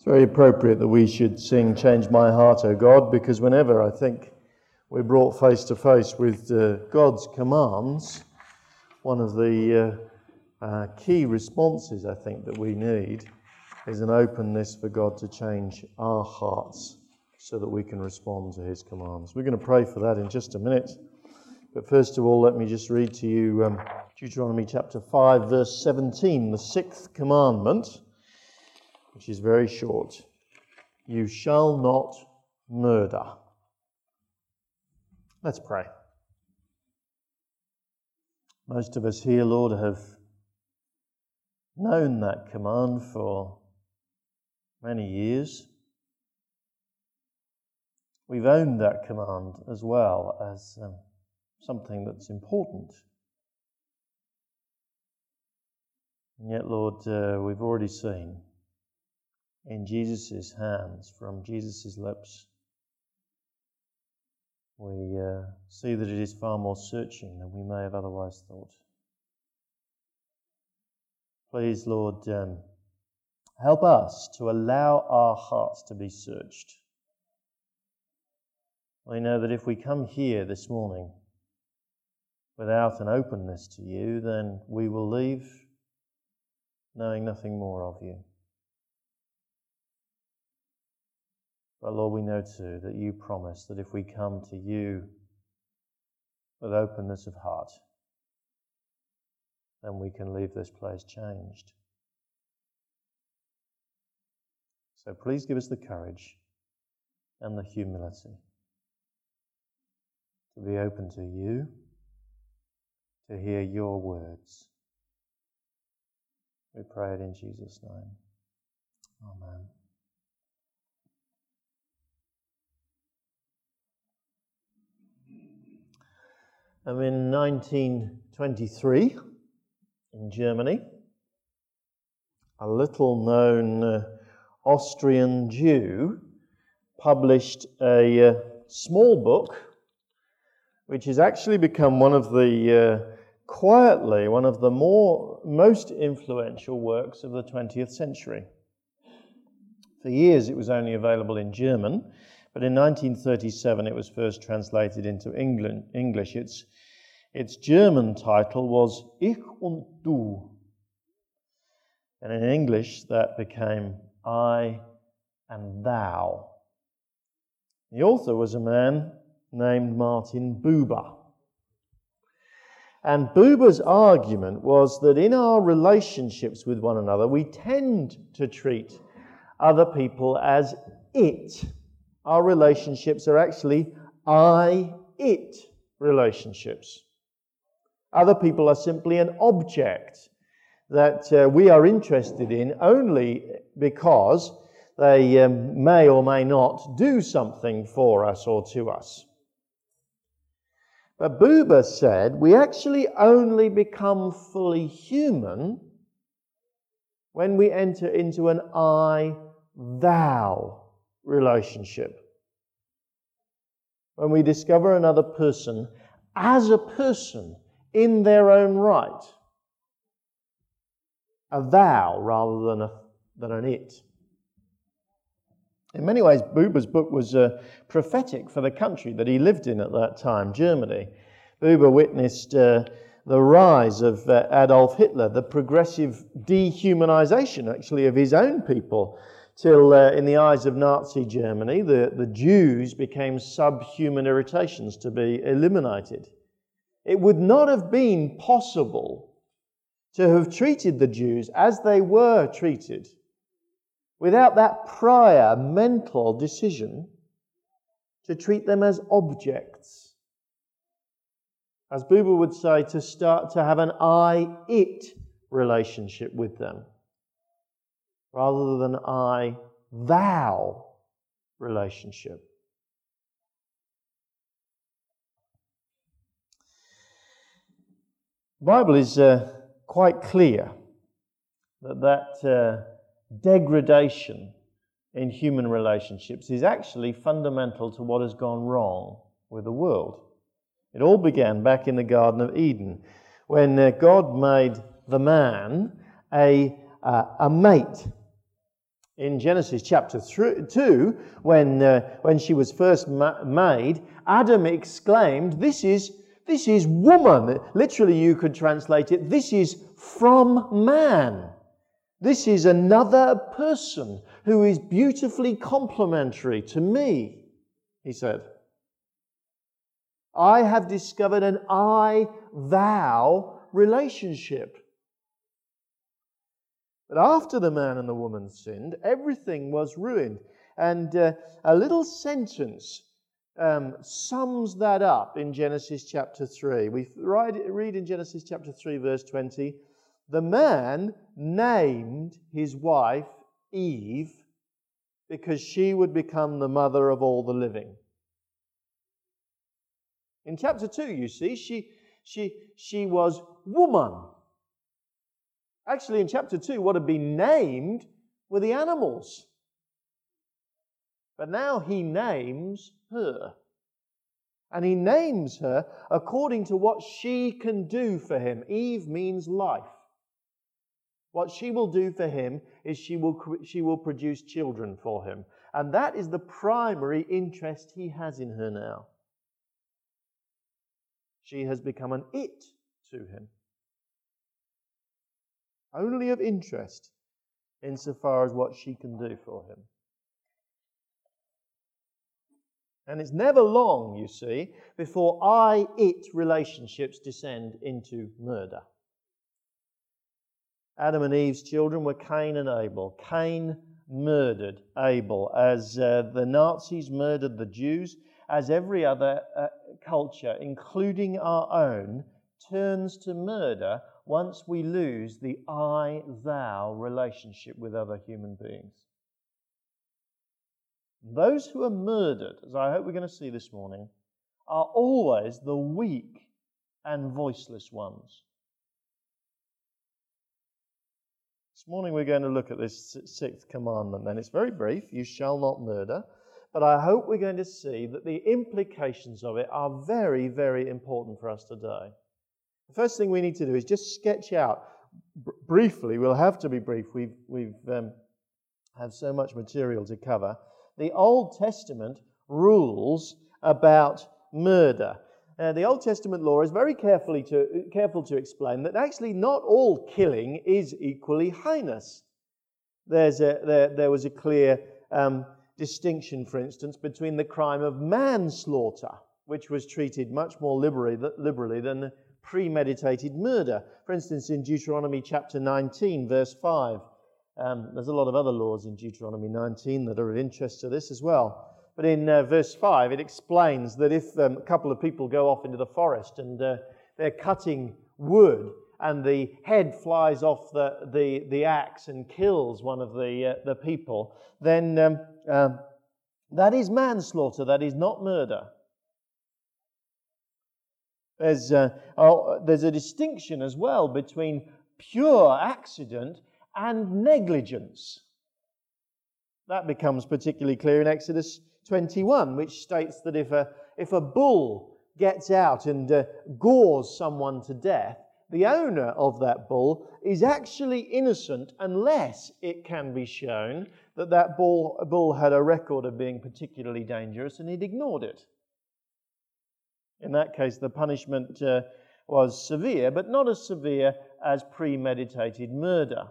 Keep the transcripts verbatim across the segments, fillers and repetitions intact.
It's very appropriate that we should sing Change My Heart, O God, because whenever I think we're brought face to face with uh, God's commands, one of the uh, uh, key responses I think that we need is an openness for God to change our hearts so that we can respond to His commands. We're going to pray for that in just a minute. But first of all, let me just read to you um, Deuteronomy chapter five, verse seventeen, the sixth commandment, which is very short. You shall not murder. Let's pray. Most of us here, Lord, have known that command for many years. We've owned that command as well as um, something that's important. And yet, Lord, uh, we've already seen in Jesus' hands, from Jesus' lips, we uh, see that it is far more searching than we may have otherwise thought. Please, Lord, um, help us to allow our hearts to be searched. We know that if we come here this morning without an openness to you, then we will leave knowing nothing more of you. But Lord, we know too that you promise that if we come to you with openness of heart, then we can leave this place changed. So please give us the courage and the humility to be open to you, to hear your words. We pray it in Jesus' name. Amen. I'm in nineteen twenty-three in Germany. A little-known uh, Austrian Jew published a uh, small book, which has actually become one of the uh, quietly one of the more most influential works of the twentieth century. For years, it was only available in German. But in nineteen thirty-seven, it was first translated into England, English. Its, its German title was Ich und Du. And in English, that became I and Thou. The author was a man named Martin Buber. And Buber's argument was that in our relationships with one another, we tend to treat other people as it. Our relationships are actually I-it relationships. Other people are simply an object that uh, we are interested in only because they um, may or may not do something for us or to us. But Buber said we actually only become fully human when we enter into an I-thou relationship. When we discover another person as a person in their own right, a thou rather than a than an it. In many ways, Buber's book was uh, prophetic for the country that he lived in at that time, Germany. Buber witnessed uh, the rise of uh, Adolf Hitler, the progressive dehumanization actually of his own people, till uh, in the eyes of Nazi Germany, the, the Jews became subhuman irritations to be eliminated. It would not have been possible to have treated the Jews as they were treated without that prior mental decision to treat them as objects. As Buber would say, to start to have an I-it relationship with them, rather than I-thou relationship. The Bible is uh, quite clear that that uh, degradation in human relationships is actually fundamental to what has gone wrong with the world. It all began back in the Garden of Eden, when uh, God made the man a, uh, a mate. in Genesis chapter two, when uh, when she was first ma made, Adam exclaimed, "This is this is woman." Literally, you could translate it, "This is from man. This is another person who is beautifully complementary to me," he said. "I have discovered an I-thou relationship." But after the man and the woman sinned, everything was ruined. And uh, a little sentence um, sums that up in Genesis chapter three. We read in Genesis chapter three, verse twenty, "The man named his wife Eve because she would become the mother of all the living." In chapter two, you see, she, she, she was woman. Actually, in chapter two, what had been named were the animals. But now he names her. And he names her according to what she can do for him. Eve means life. What she will do for him is she will, she will produce children for him. And that is the primary interest he has in her now. She has become an it to him. Only of interest insofar as what she can do for him. And it's never long, you see, before I-it relationships descend into murder. Adam and Eve's children were Cain and Abel. Cain murdered Abel as uh, the Nazis murdered the Jews, as every other uh, culture, including our own, turns to murder once we lose the I-thou relationship with other human beings. Those who are murdered, as I hope we're going to see this morning, are always the weak and voiceless ones. This morning we're going to look at this sixth commandment, and it's very brief, "You shall not murder." But I hope we're going to see that the implications of it are very, very important for us today. The first thing we need to do is just sketch out br briefly, we'll have to be brief, we've, we've um, have so much material to cover, the Old Testament rules about murder. Uh, the Old Testament law is very carefully to, careful to explain that actually not all killing is equally heinous. There's a, there, there was a clear Um, distinction, for instance, between the crime of manslaughter, which was treated much more liberally than premeditated murder. For instance, in Deuteronomy chapter nineteen, verse five, um, there's a lot of other laws in Deuteronomy nineteen that are of interest to this as well. But in uh, verse five, it explains that if um, a couple of people go off into the forest and uh, they're cutting wood, and the head flies off the, the, the axe and kills one of the, uh, the people, then um, uh, that is manslaughter, that is not murder. There's, uh, oh, there's a distinction as well between pure accident and negligence. That becomes particularly clear in Exodus twenty-one, which states that if a, if a bull gets out and uh, gores someone to death, the owner of that bull is actually innocent unless it can be shown that that bull, bull had a record of being particularly dangerous and he'd ignored it. In that case, the punishment uh, was severe, but not as severe as premeditated murder.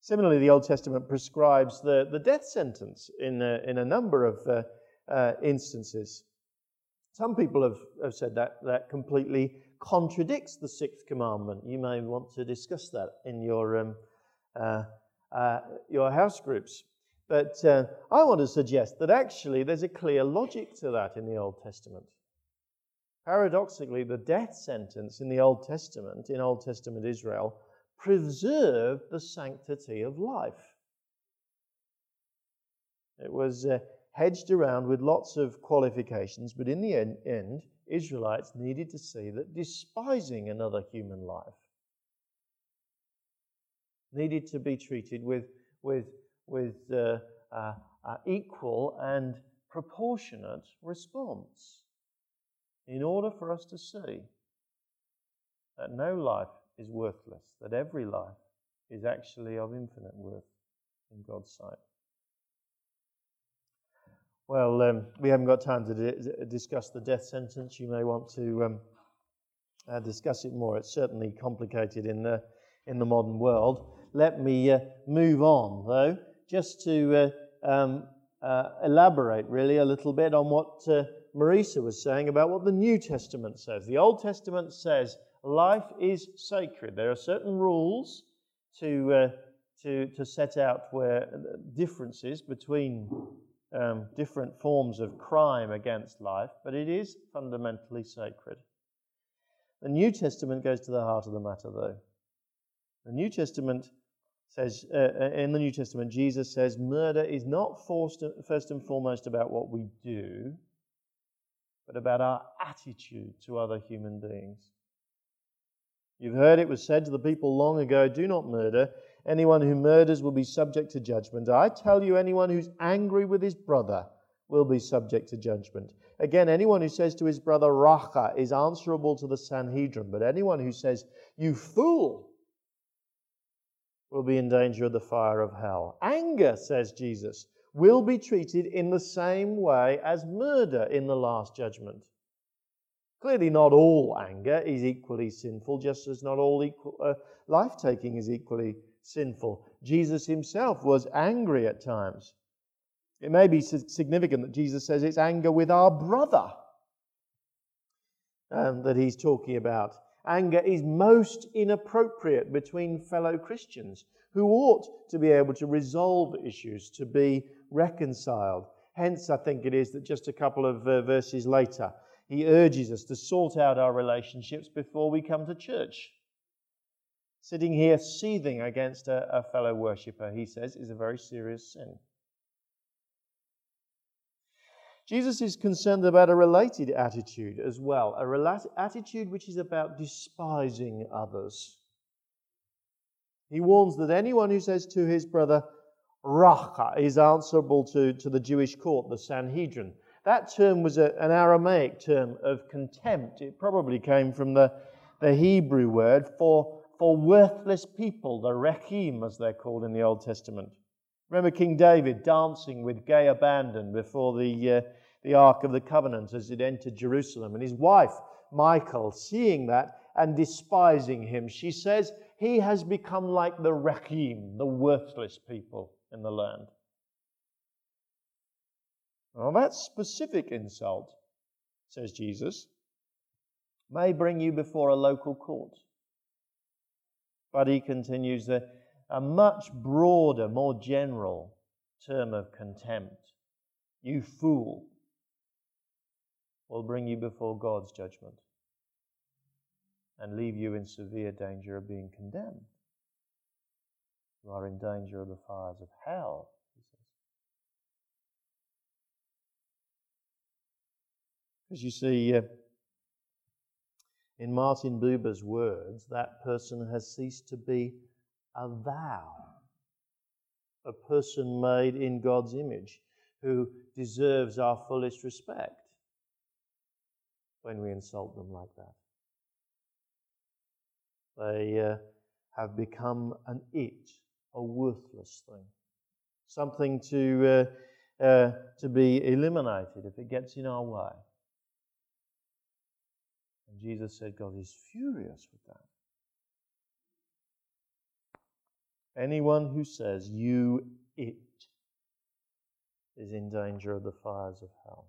Similarly, the Old Testament prescribes the, the death sentence in a, in a number of uh, uh, instances. Some people have, have said that that completely contradicts the sixth commandment. You may want to discuss that in your um, uh, uh, your house groups. But uh, I want to suggest that actually there's a clear logic to that in the Old Testament. Paradoxically, the death sentence in the Old Testament, in Old Testament Israel, preserved the sanctity of life. It was uh, hedged around with lots of qualifications, but in the end, end, Israelites needed to see that despising another human life needed to be treated with, with, with uh, uh, uh, equal and proportionate response in order for us to see that no life is worthless, that every life is actually of infinite worth in God's sight. Well, um, we haven't got time to di- discuss the death sentence. You may want to um, uh, discuss it more. It's certainly complicated in the in the modern world. Let me uh, move on, though, just to uh, um, uh, elaborate really a little bit on what uh, Marisa was saying about what the New Testament says. The Old Testament says life is sacred. There are certain rules to uh, to to set out where differences between Um, different forms of crime against life, but it is fundamentally sacred. The New Testament goes to the heart of the matter, though. The New Testament says, uh, in the New Testament, Jesus says, murder is not forced, first and foremost about what we do, but about our attitude to other human beings. You've heard it was said to the people long ago, do not murder. Anyone who murders will be subject to judgment. I tell you, anyone who's angry with his brother will be subject to judgment. Again, anyone who says to his brother, Racha, is answerable to the Sanhedrin. But anyone who says, you fool, will be in danger of the fire of hell. Anger, says Jesus, will be treated in the same way as murder in the last judgment. Clearly, not all anger is equally sinful, just as not all equal, uh, life-taking is equally sinful. Jesus himself was angry at times. It may be significant that Jesus says it's anger with our brother um, that he's talking about. Anger is most inappropriate between fellow Christians who ought to be able to resolve issues, to be reconciled. Hence, I think it is that just a couple of uh, verses later, he urges us to sort out our relationships before we come to church. Sitting here seething against a, a fellow worshipper, he says, is a very serious sin. Jesus is concerned about a related attitude as well, a rela- attitude which is about despising others. He warns that anyone who says to his brother, Racha, is answerable to, to the Jewish court, the Sanhedrin. That term was a, an Aramaic term of contempt. It probably came from the, the Hebrew word for For worthless people, the Rechim, as they're called in the Old Testament. Remember King David dancing with gay abandon before the uh, the Ark of the Covenant as it entered Jerusalem, and his wife, Michal, seeing that and despising him, she says, he has become like the Rechim, the worthless people in the land. Well, that specific insult, says Jesus, may bring you before a local court. But he continues, a, a much broader, more general term of contempt, you fool, will bring you before God's judgment and leave you in severe danger of being condemned. You are in danger of the fires of hell, he says. Because you see, uh, in Martin Buber's words, that person has ceased to be a thou, a person made in God's image who deserves our fullest respect when we insult them like that. They uh, have become an it, a worthless thing, something to, uh, uh, to be eliminated if it gets in our way. And Jesus said God is furious with that. Anyone who says, you, it, is in danger of the fires of hell.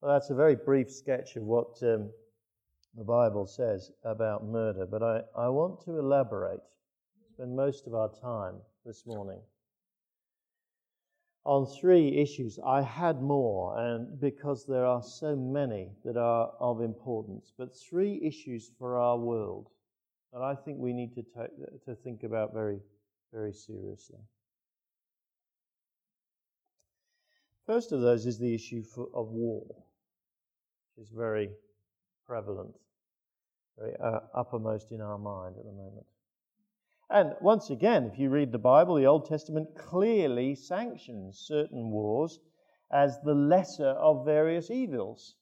Well, that's a very brief sketch of what um, the Bible says about murder, but I, I want to elaborate, spend most of our time this morning, on three issues. I had more, and because there are so many that are of importance, but three issues for our world that I think we need to take, to think about very, very seriously. First of those is the issue for, of war, which is very prevalent, very uh, uppermost in our mind at the moment. And once again, if you read the Bible, the Old Testament clearly sanctions certain wars as the lesser of various evils.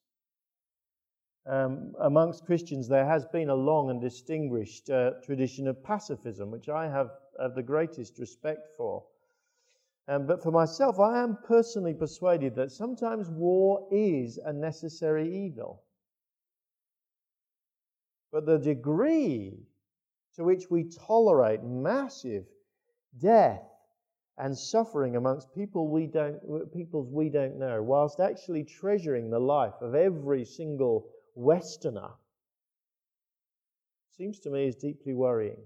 Um, amongst Christians, there has been a long and distinguished uh, tradition of pacifism, which I have, have the greatest respect for. Um, but for myself, I am personally persuaded that sometimes war is a necessary evil. But the degree to which we tolerate massive death and suffering amongst people we don't, peoples we don't know, whilst actually treasuring the life of every single Westerner, seems to me is deeply worrying.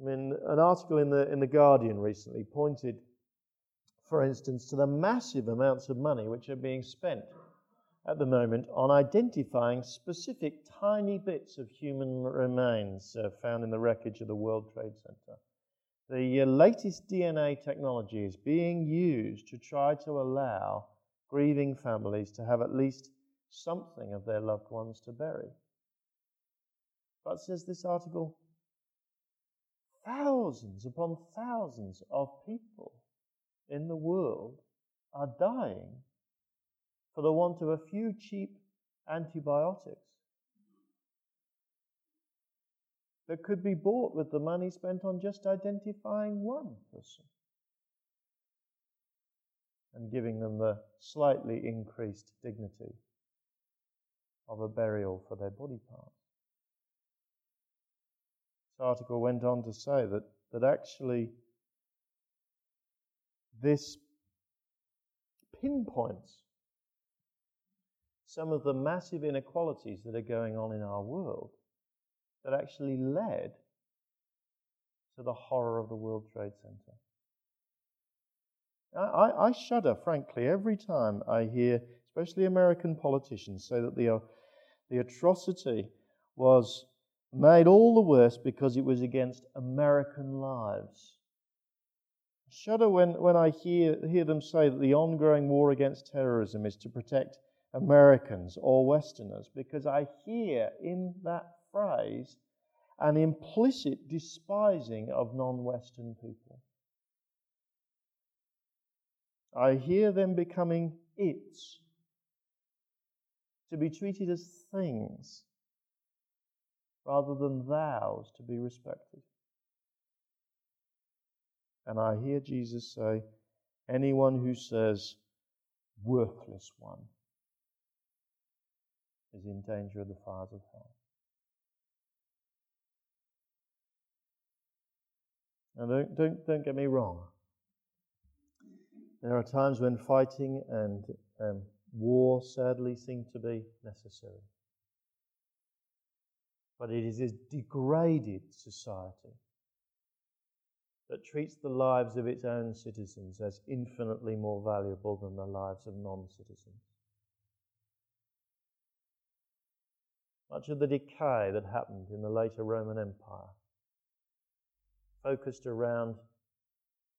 I mean, an article in the in the Guardian recently pointed, for instance, to the massive amounts of money which are being spent at the moment on identifying specific tiny bits of human remains uh, found in the wreckage of the World Trade Center. The uh, latest D N A technology is being used to try to allow grieving families to have at least something of their loved ones to bury. But, says this article, thousands upon thousands of people in the world are dying for the want of a few cheap antibiotics that could be bought with the money spent on just identifying one person and giving them the slightly increased dignity of a burial for their body parts. This article went on to say that, that actually this pinpoints some of the massive inequalities that are going on in our world that actually led to the horror of the World Trade Center. I, I shudder, frankly, every time I hear, especially American politicians, say that the, the atrocity was made all the worse because it was against American lives. I shudder when, when I hear, hear them say that the ongoing war against terrorism is to protect Americans or Westerners, because I hear in that phrase an implicit despising of non-Western people. I hear them becoming its, to be treated as things, rather than thous, to be respected. And I hear Jesus say, anyone who says, worthless one, is in danger of the fires of hell. Now don't, don't, don't get me wrong. There are times when fighting and um, war sadly seem to be necessary. But it is a degraded society that treats the lives of its own citizens as infinitely more valuable than the lives of non-citizens. Much of the decay that happened in the later Roman Empire focused around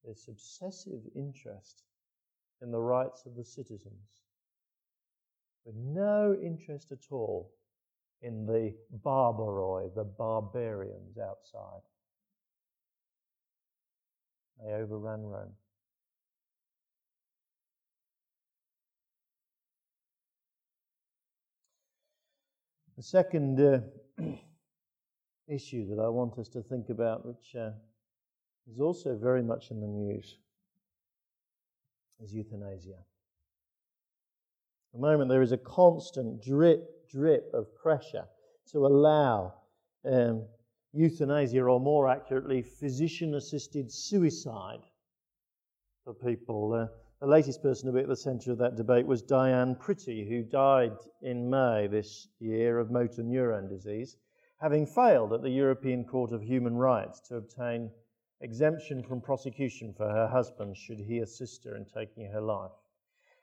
this obsessive interest in the rights of the citizens, with no interest at all in the barbaroi, the barbarians outside. They overran Rome. The second uh, issue that I want us to think about, which uh, is also very much in the news, is euthanasia. At the moment, there is a constant drip, drip of pressure to allow um, euthanasia, or more accurately, physician-assisted suicide for people. Uh, the latest person to be at the centre of that debate was Diane Pretty, who died in May this year of motor neurone disease, having failed at the European Court of Human Rights to obtain exemption from prosecution for her husband should he assist her in taking her life.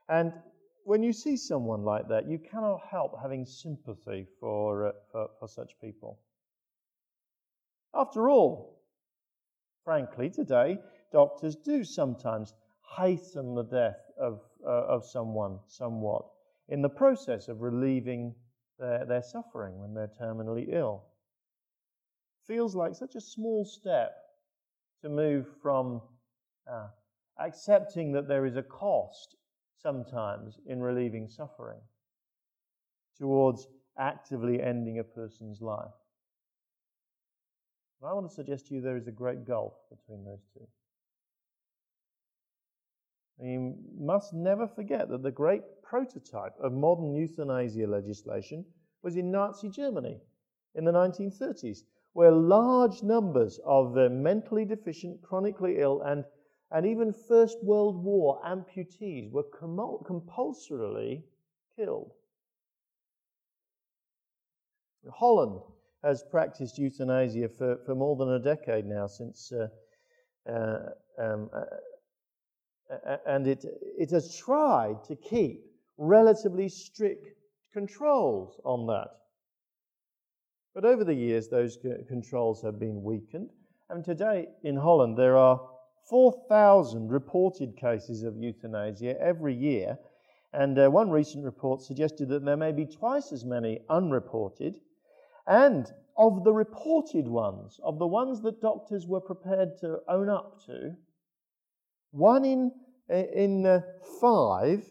And when you see someone like that, you cannot help having sympathy for, uh, for, for such people. After all, frankly, today, doctors do sometimes hasten the death of, uh, of someone somewhat in the process of relieving their, their suffering when they're terminally ill. Feels like such a small step to move from uh, accepting that there is a cost sometimes in relieving suffering towards actively ending a person's life. And I want to suggest to you there is a great gulf between those two. You must never forget that the great prototype of modern euthanasia legislation was in Nazi Germany in the nineteen thirties, where large numbers of the mentally deficient, chronically ill, and, and even First World War amputees were com- compulsorily killed. Holland has practiced euthanasia for, for more than a decade now, since uh, uh, um, uh, and it it has tried to keep relatively strict controls on that. But over the years, those c- controls have been weakened, and today in Holland there are four thousand reported cases of euthanasia every year, and uh, one recent report suggested that there may be twice as many unreported. And of the reported ones, of the ones that doctors were prepared to own up to, one in in uh, five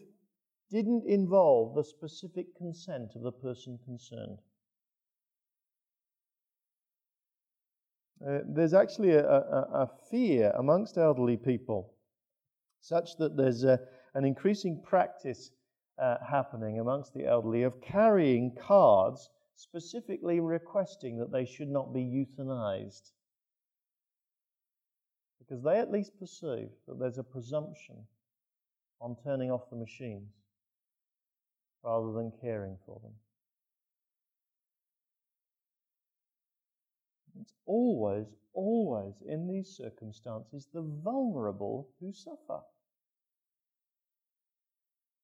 didn't involve the specific consent of the person concerned. Uh, there's actually a, a, a fear amongst elderly people, such that there's a, an increasing practice uh, happening amongst the elderly of carrying cards specifically requesting that they should not be euthanized, because they at least perceive that there's a presumption on turning off the machines rather than caring for them. It's always, always in these circumstances the vulnerable who suffer.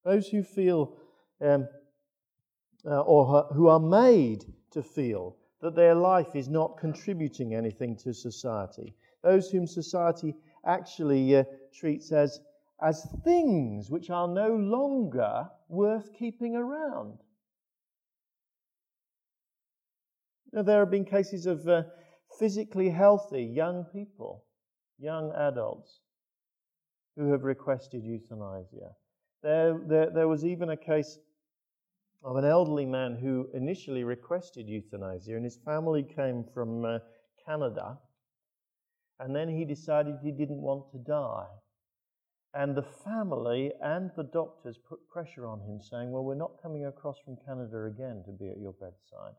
Those who feel um, Uh, or who are made to feel that their life is not contributing anything to society. Those whom society actually uh, treats as, as things which are no longer worth keeping around. Now, there have been cases of uh, physically healthy young people, young adults, who have requested euthanasia. There, there, there was even a case of an elderly man who initially requested euthanasia, and his family came from uh, Canada, and then he decided he didn't want to die. And the family and the doctors put pressure on him, saying, well, we're not coming across from Canada again to be at your bedside.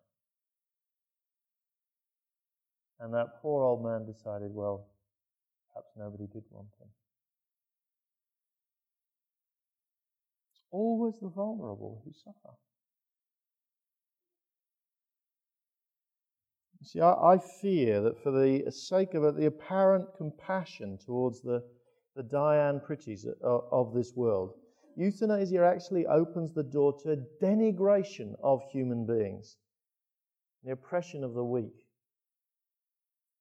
And that poor old man decided, well, perhaps nobody did want him. It's always the vulnerable who suffer. See, I, I fear that for the sake of it, the apparent compassion towards the, the Diane Prettys of, of this world, euthanasia actually opens the door to a denigration of human beings, the oppression of the weak.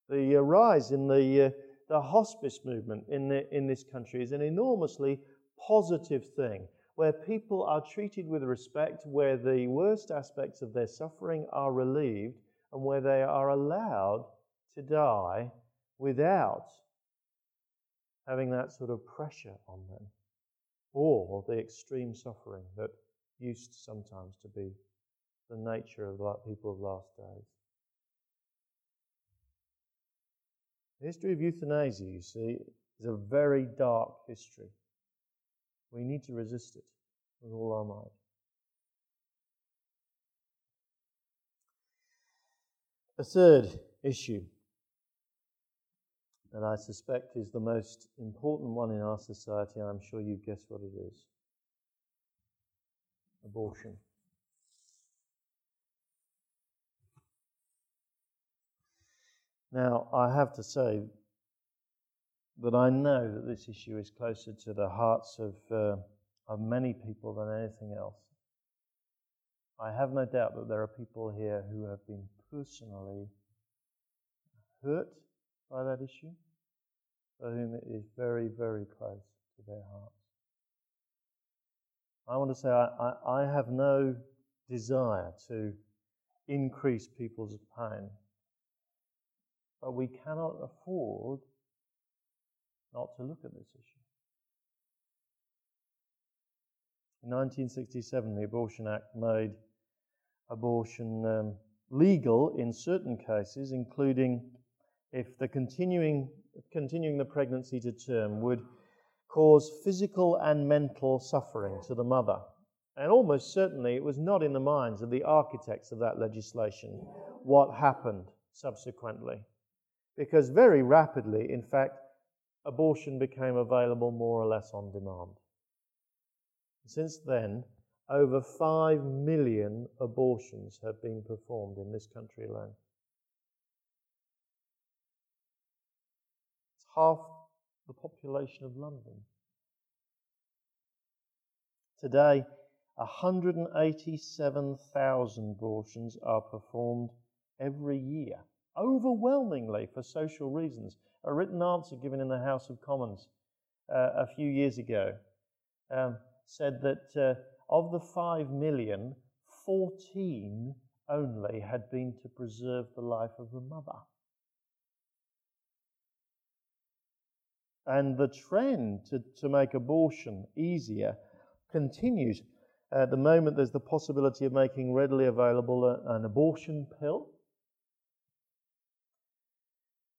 The uh, rise in the uh, the hospice movement in the, in this country is an enormously positive thing, where people are treated with respect, where the worst aspects of their suffering are relieved, and where they are allowed to die without having that sort of pressure on them, or the extreme suffering that used sometimes to be the nature of people of last days. The history of euthanasia, you see, is a very dark history. We need to resist it with all our might. A third issue that I suspect is the most important one in our society, and I'm sure you guessed what it is: abortion. Now, I have to say that I know that this issue is closer to the hearts of, uh, of many people than anything else. I have no doubt that there are people here who have been personally hurt by that issue, for whom it is very, very close to their hearts. I want to say I, I, I have no desire to increase people's pain, but we cannot afford not to look at this issue. In nineteen sixty-seven, the Abortion Act made abortion um, legal in certain cases, including if the continuing continuing the pregnancy to term would cause physical and mental suffering to the mother. And almost certainly it was not in the minds of the architects of that legislation what happened subsequently, because very rapidly, in fact, abortion became available more or less on demand. Since then, over five million abortions have been performed in this country alone. It's half the population of London. Today, one hundred eighty-seven thousand abortions are performed every year, overwhelmingly for social reasons. A written answer given in the House of Commons uh, a few years ago um, said that uh, of the five million, fourteen only had been to preserve the life of the mother. And the trend to, to make abortion easier continues. At the moment, there's the possibility of making readily available a, an abortion pill.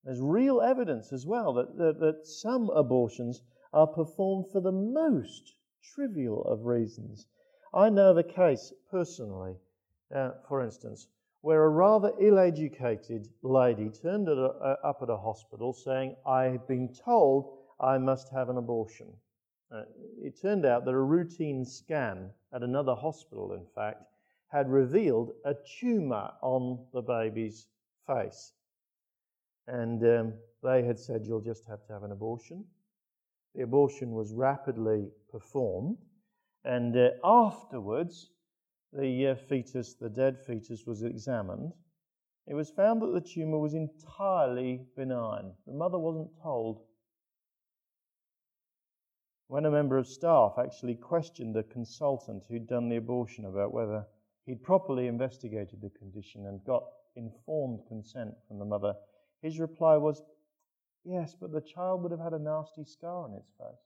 There's real evidence as well that, that, that some abortions are performed for the most trivial of reasons. I know of a case personally, uh, for instance, where a rather ill-educated lady turned at a, uh, up at a hospital saying, "I've been told I must have an abortion." Uh, it turned out that a routine scan at another hospital, in fact, had revealed a tumour on the baby's face. And um, they had said, "You'll just have to have an abortion." The abortion was rapidly performed, and uh, afterwards the uh, fetus, the dead fetus, was examined. It was found that the tumour was entirely benign. The mother wasn't told. When a member of staff actually questioned the consultant who'd done the abortion about whether he'd properly investigated the condition and got informed consent from the mother, his reply was, "Yes, but the child would have had a nasty scar on its face."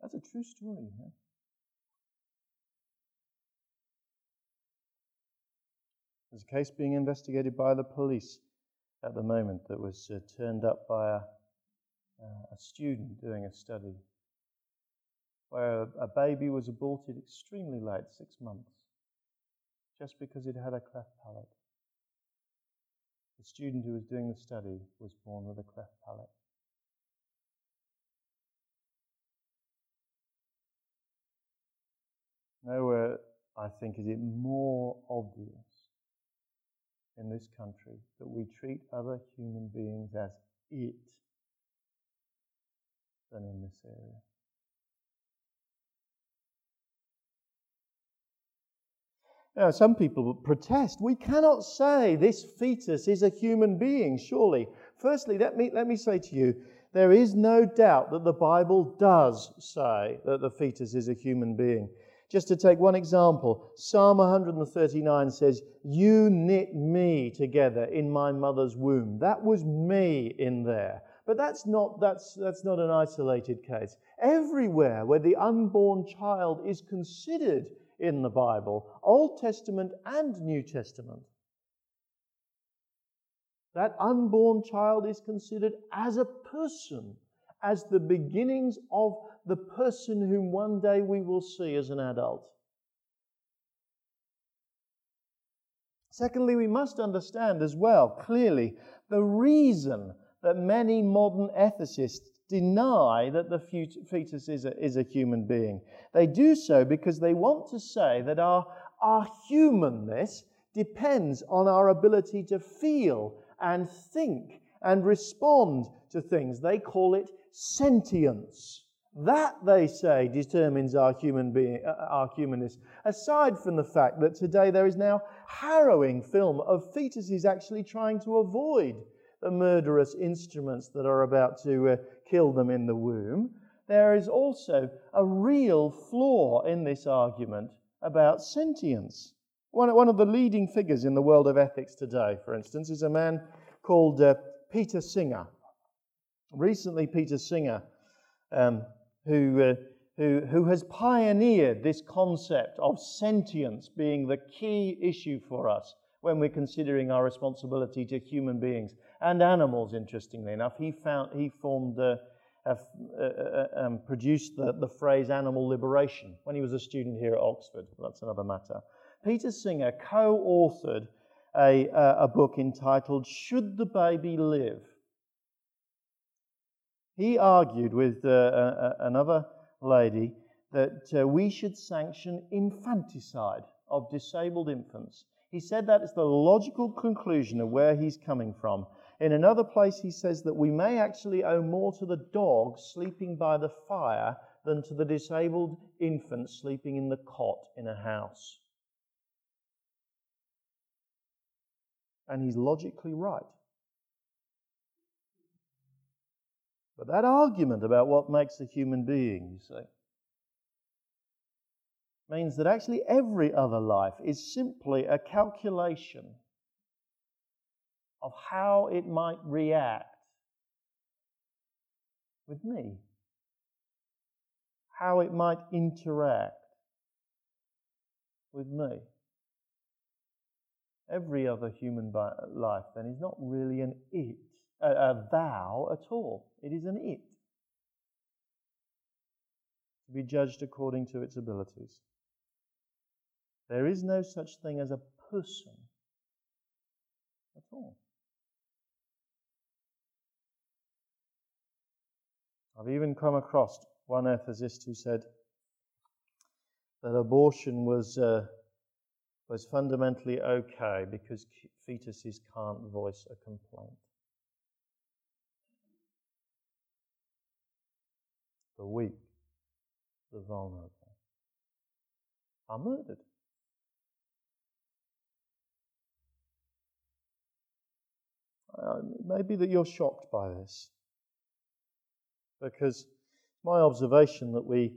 That's a true story, huh? There's a case being investigated by the police at the moment that was uh, turned up by a Uh, a student doing a study where a, a baby was aborted extremely late, six months, just because it had a cleft palate. The student who was doing the study was born with a cleft palate. Nowhere, I think, is it more obvious in this country that we treat other human beings as it than in this area. Now, some people protest. We cannot say this fetus is a human being, surely. Firstly, let me, let me say to you, there is no doubt that the Bible does say that the fetus is a human being. Just to take one example, Psalm one thirty-nine says, "You knit me together in my mother's womb." That was me in there. But that's not, that's, that's not an isolated case. Everywhere where the unborn child is considered in the Bible, Old Testament and New Testament, that unborn child is considered as a person, as the beginnings of the person whom one day we will see as an adult. Secondly, we must understand as well, clearly, the reason that many modern ethicists deny that the fetus is a, is a human being. They do so because they want to say that our, our humanness depends on our ability to feel and think and respond to things. They call it sentience. That, they say, determines our human being, uh, our humanness. Aside from the fact that today there is now harrowing film of fetuses actually trying to avoid the murderous instruments that are about to uh, kill them in the womb, there is also a real flaw in this argument about sentience. One, one of the leading figures in the world of ethics today, for instance, is a man called uh, Peter Singer. Recently, Peter Singer, um, who, uh, who, who has pioneered this concept of sentience being the key issue for us when we're considering our responsibility to human beings and animals, interestingly enough. He found he formed, uh, uh, uh, um, produced the, the phrase animal liberation when he was a student here at Oxford. That's another matter. Peter Singer co-authored a, uh, a book entitled Should the Baby Live? He argued with uh, uh, another lady that uh, we should sanction infanticide of disabled infants. He said that is the logical conclusion of where he's coming from. In another place, he says that we may actually owe more to the dog sleeping by the fire than to the disabled infant sleeping in the cot in a house. And he's logically right. But that argument about what makes a human being, you see, means that actually every other life is simply a calculation of how it might react with me, how it might interact with me. Every other human life, then, is not really an it, a, a thou at all. It is an it, to be judged according to its abilities. There is no such thing as a person at all. I've even come across one ethicist who said that abortion was uh, was fundamentally okay because fetuses can't voice a complaint. The weak, the vulnerable are murdered. Uh, maybe that you're shocked by this, because my observation that we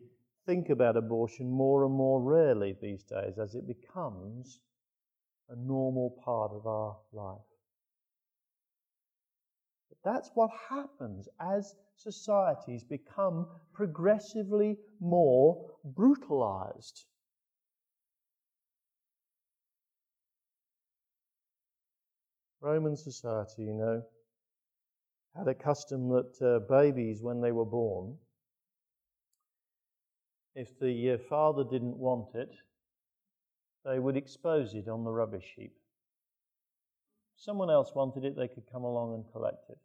think about abortion more and more rarely these days as it becomes a normal part of our life. But that's what happens as societies become progressively more brutalized. Roman society, you know, had a custom that uh, babies, when they were born, if the uh, father didn't want it, they would expose it on the rubbish heap. If someone else wanted it, they could come along and collect it.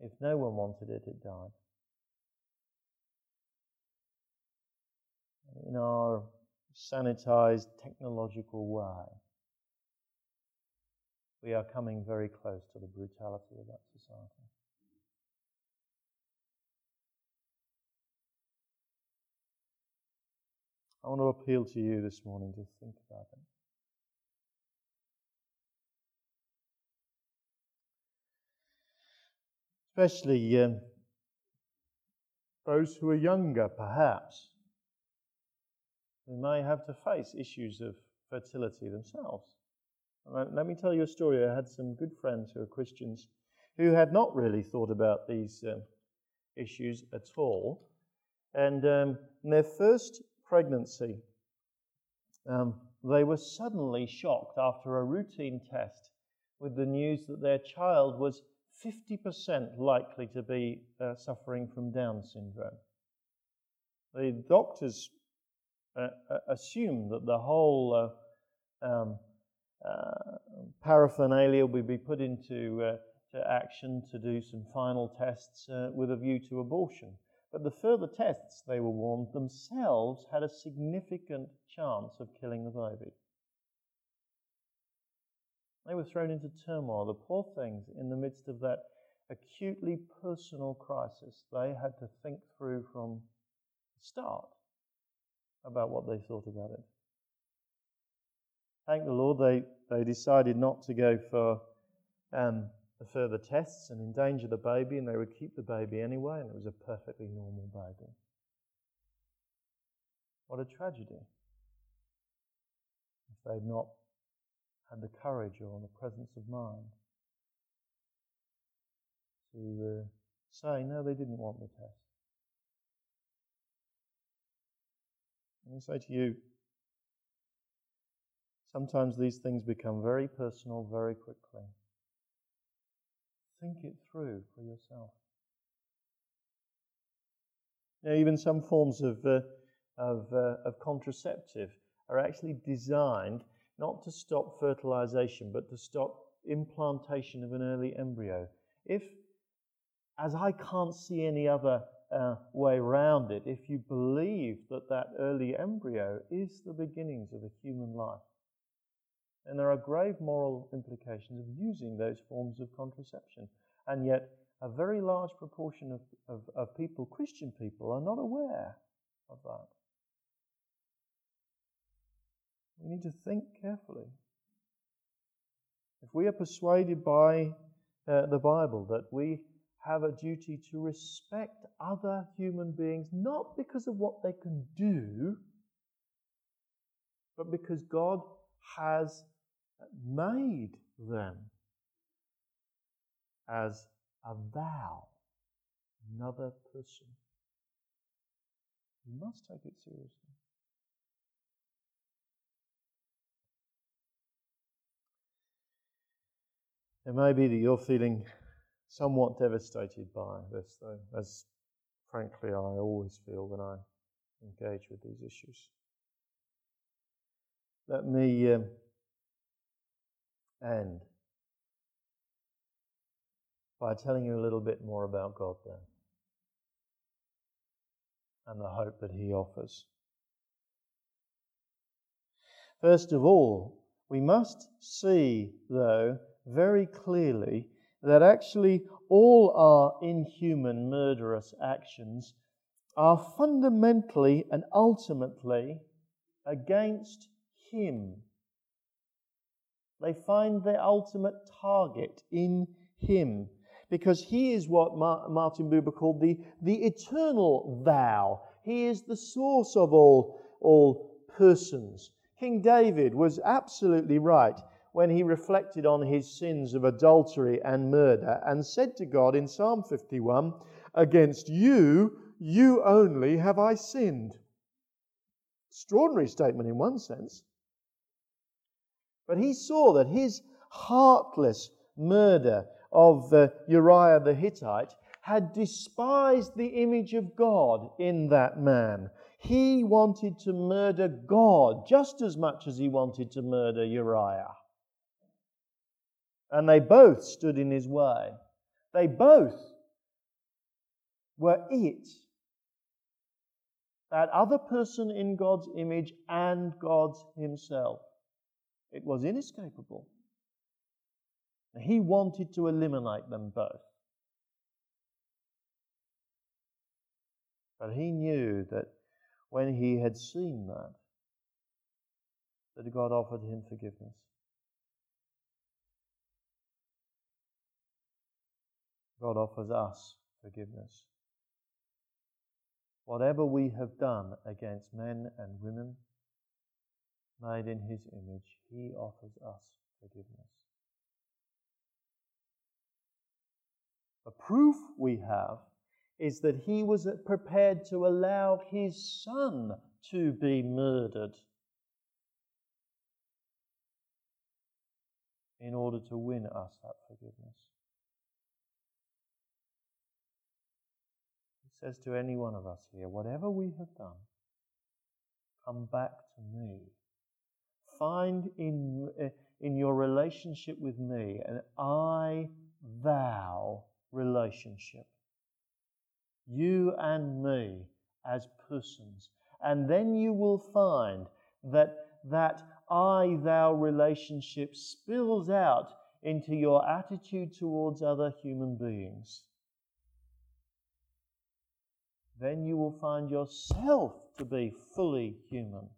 If no one wanted it, it died. In our sanitized technological way, we are coming very close to the brutality of that society. I want to appeal to you this morning to think about it. Especially um, those who are younger, perhaps, who may have to face issues of fertility themselves. Let me tell you a story. I had some good friends who are Christians who had not really thought about these um, issues at all. And um, in their first pregnancy, um, they were suddenly shocked after a routine test with the news that their child was fifty percent likely to be uh, suffering from Down syndrome. The doctors uh, assumed that the whole Uh, um, Uh, paraphernalia will be put into uh, to action to do some final tests uh, with a view to abortion. But the further tests, they were warned, themselves had a significant chance of killing the baby. They were thrown into turmoil, the poor things, in the midst of that acutely personal crisis. They had to think through from the start about what they thought about it. Thank the Lord, they, they decided not to go for um, the further tests and endanger the baby, and they would keep the baby anyway, and it was a perfectly normal baby. What a tragedy if they'd not had the courage or the presence of mind to uh, say, no, they didn't want the test. Let me say to you, sometimes these things become very personal very quickly. Think it through for yourself. Now, even some forms of uh, of, uh, of contraceptive are actually designed not to stop fertilization, but to stop implantation of an early embryo. If, as I can't see any other uh, way around it, if you believe that that early embryo is the beginnings of a human life, then there are grave moral implications of using those forms of contraception. And yet, a very large proportion of, of, of people, Christian people, are not aware of that. We need to think carefully. If we are persuaded by uh, the Bible that we have a duty to respect other human beings, not because of what they can do, but because God has made them as a thou, another person. You must take it seriously. It may be that you're feeling somewhat devastated by this, though, as frankly I always feel when I engage with these issues. Let me um, end by telling you a little bit more about God then, and the hope that He offers. First of all, we must see, though, very clearly that actually all our inhuman, murderous actions are fundamentally and ultimately against Him. They find their ultimate target in Him, because He is what Ma- Martin Buber called the, the eternal Thou. He is the source of all, all persons. King David was absolutely right when he reflected on his sins of adultery and murder and said to God in Psalm fifty-one, "Against you, you only have I sinned." Extraordinary statement in one sense. But he saw that his heartless murder of uh, Uriah the Hittite had despised the image of God in that man. He wanted to murder God just as much as he wanted to murder Uriah. And they both stood in his way. They both were it. That other person in God's image and God Himself. It was inescapable. He wanted to eliminate them both. But he knew that when he had seen that, that God offered him forgiveness. God offers us forgiveness. Whatever we have done against men and women made in His image, He offers us forgiveness. The proof we have is that He was prepared to allow His Son to be murdered in order to win us that forgiveness. Says to any one of us here, whatever we have done, come back to me. Find in, in your relationship with me an I-thou relationship. You and me as persons. And then you will find that that I-thou relationship spills out into your attitude towards other human beings. Then you will find yourself to be fully human,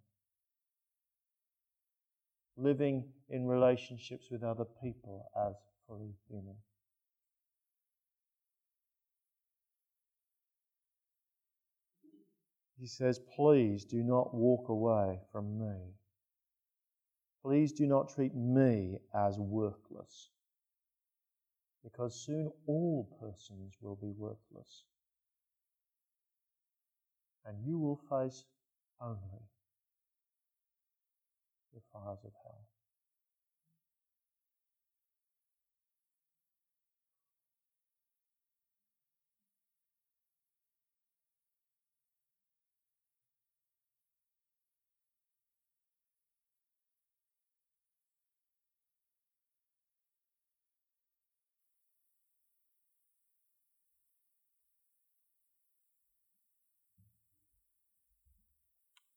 living in relationships with other people as fully human. He says, please do not walk away from me. Please do not treat me as worthless, because soon all persons will be worthless. And you will face only the fires of hell.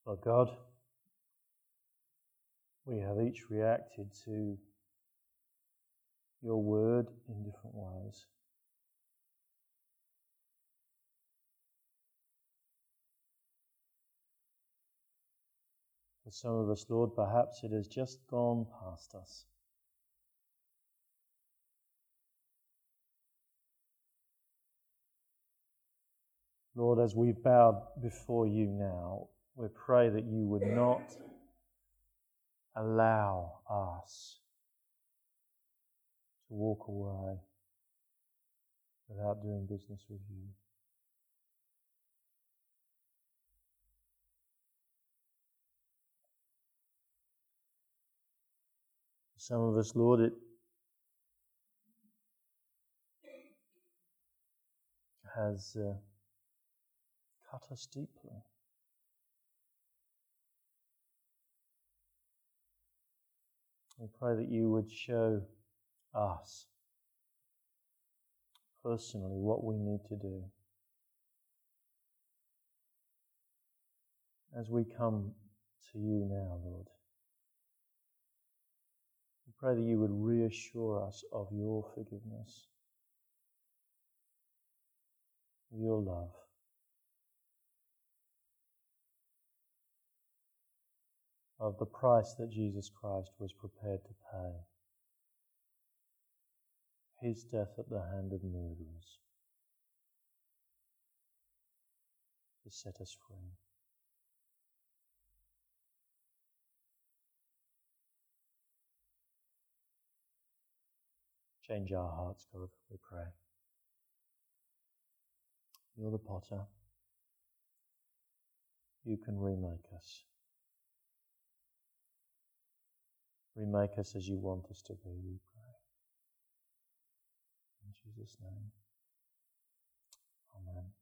Lord God, we have each reacted to your word in different ways. For some of us, Lord, perhaps it has just gone past us. Lord, as we bow before you now, we pray that you would not allow us to walk away without doing business with you. For some of us, Lord, it has uh, cut us deeply. We pray that you would show us personally what we need to do as we come to you now, Lord. We pray that you would reassure us of your forgiveness, your love. Of the price that Jesus Christ was prepared to pay. His death at the hand of murderers to set us free. Change our hearts, God, we pray. You're the potter. You can remake us. Remake us as you want us to be, we pray. In Jesus' name. Amen.